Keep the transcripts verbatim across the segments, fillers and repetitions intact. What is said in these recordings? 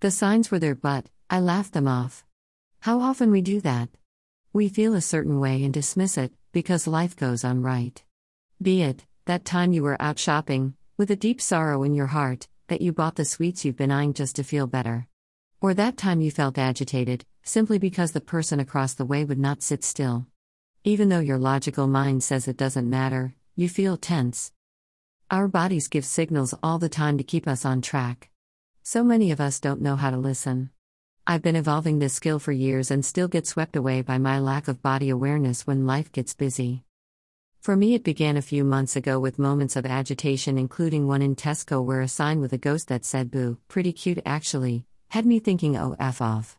The signs were there, but I laughed them off. How often we do that? We feel a certain way and dismiss it, because life goes on, right? Be it, that time you were out shopping, with a deep sorrow in your heart, that you bought the sweets you've been eyeing just to feel better. Or that time you felt agitated, simply because the person across the way would not sit still. Even though your logical mind says it doesn't matter, you feel tense. Our bodies give signals all the time to keep us on track. So many of us don't know how to listen. I've been evolving this skill for years and still get swept away by my lack of body awareness when life gets busy. For me, it began a few months ago with moments of agitation, including one in Tesco where a sign with a ghost that said "boo, pretty cute actually," had me thinking, oh F off.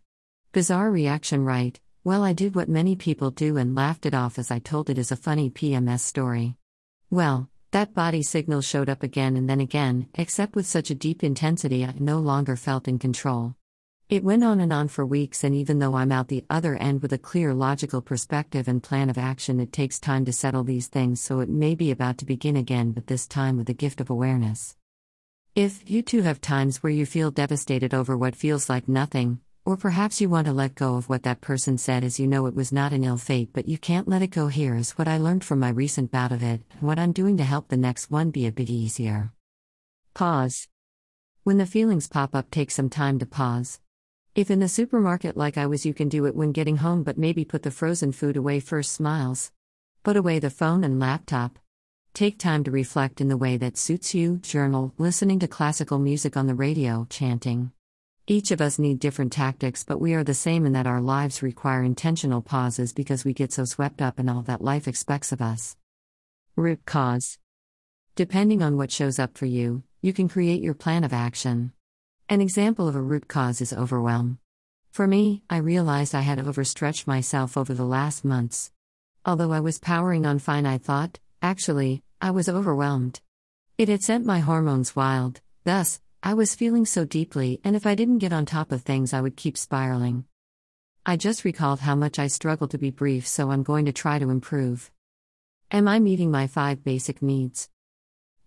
Bizarre reaction, right? Well, I did what many people do and laughed it off as I told it as a funny P M S story. Well, that body signal showed up again and then again, except with such a deep intensity I no longer felt in control. It went on and on for weeks, and even though I'm out the other end with a clear logical perspective and plan of action, it takes time to settle these things, so it may be about to begin again, but this time with the gift of awareness. If you too have times where you feel devastated over what feels like nothing, or perhaps you want to let go of what that person said as you know it was not an ill fate but you can't let it go, here is what I learned from my recent bout of it and what I'm doing to help the next one be a bit easier. Pause. When the feelings pop up, take some time to pause. If in the supermarket like I was, you can do it when getting home, but maybe put the frozen food away first. Smiles. Put away the phone and laptop. Take time to reflect in the way that suits you. Journal, listening to classical music on the radio, chanting. Each of us need different tactics, but we are the same in that our lives require intentional pauses because we get so swept up in all that life expects of us. Root cause. Depending on what shows up for you, you can create your plan of action. An example of a root cause is overwhelm. For me, I realized I had overstretched myself over the last months. Although I was powering on fine, I thought, actually, I was overwhelmed. It had sent my hormones wild, thus, I was feeling so deeply, and if I didn't get on top of things, I would keep spiraling. I just recalled how much I struggled to be brief, so I'm going to try to improve. Am I meeting my five basic needs?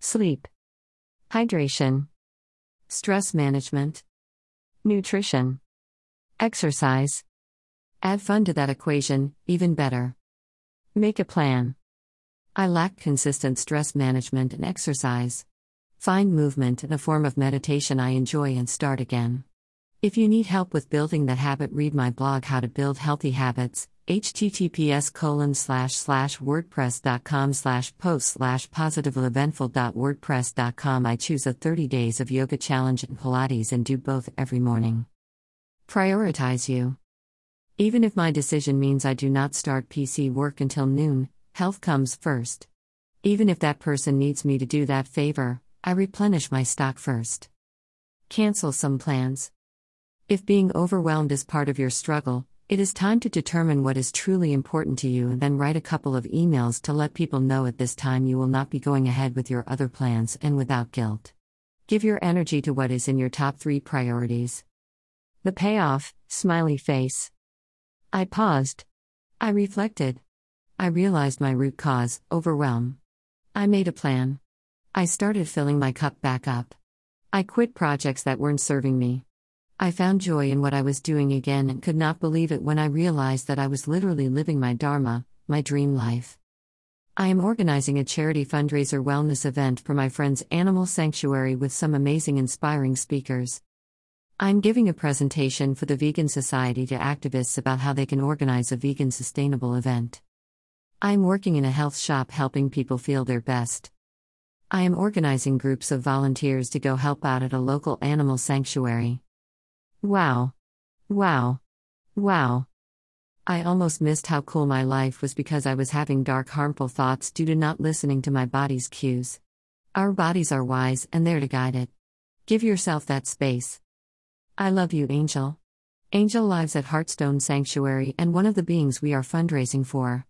Sleep. Hydration. Stress management. Nutrition. Exercise. Add fun to that equation, even better. Make a plan. I lack consistent stress management and exercise. Find movement and a form of meditation I enjoy and start again. If you need help with building that habit, read my blog How to Build Healthy Habits, https colon slash slash wordpress dot com slash post slash positivelyeventful dot wordpress dot com. I choose a thirty days of yoga challenge and Pilates and do both every morning. Prioritize you. Even if my decision means I do not start P C work until noon, health comes first. Even if that person needs me to do that favor, I replenish my stock first. Cancel some plans. If being overwhelmed is part of your struggle, it is time to determine what is truly important to you and then write a couple of emails to let people know at this time you will not be going ahead with your other plans and without guilt. Give your energy to what is in your top three priorities. The payoff, smiley face. I paused. I reflected. I realized my root cause, overwhelm. I made a plan. I started filling my cup back up. I quit projects that weren't serving me. I found joy in what I was doing again and could not believe it when I realized that I was literally living my dharma, my dream life. I am organizing a charity fundraiser wellness event for my friend's animal sanctuary with some amazing, inspiring speakers. I'm giving a presentation for the Vegan Society to activists about how they can organize a vegan sustainable event. I'm working in a health shop helping people feel their best. I am organizing groups of volunteers to go help out at a local animal sanctuary. Wow. Wow. Wow. I almost missed how cool my life was because I was having dark, harmful thoughts due to not listening to my body's cues. Our bodies are wise and there to guide it. Give yourself that space. I love you, Angel. Angel lives at Heartstone Sanctuary and one of the beings we are fundraising for.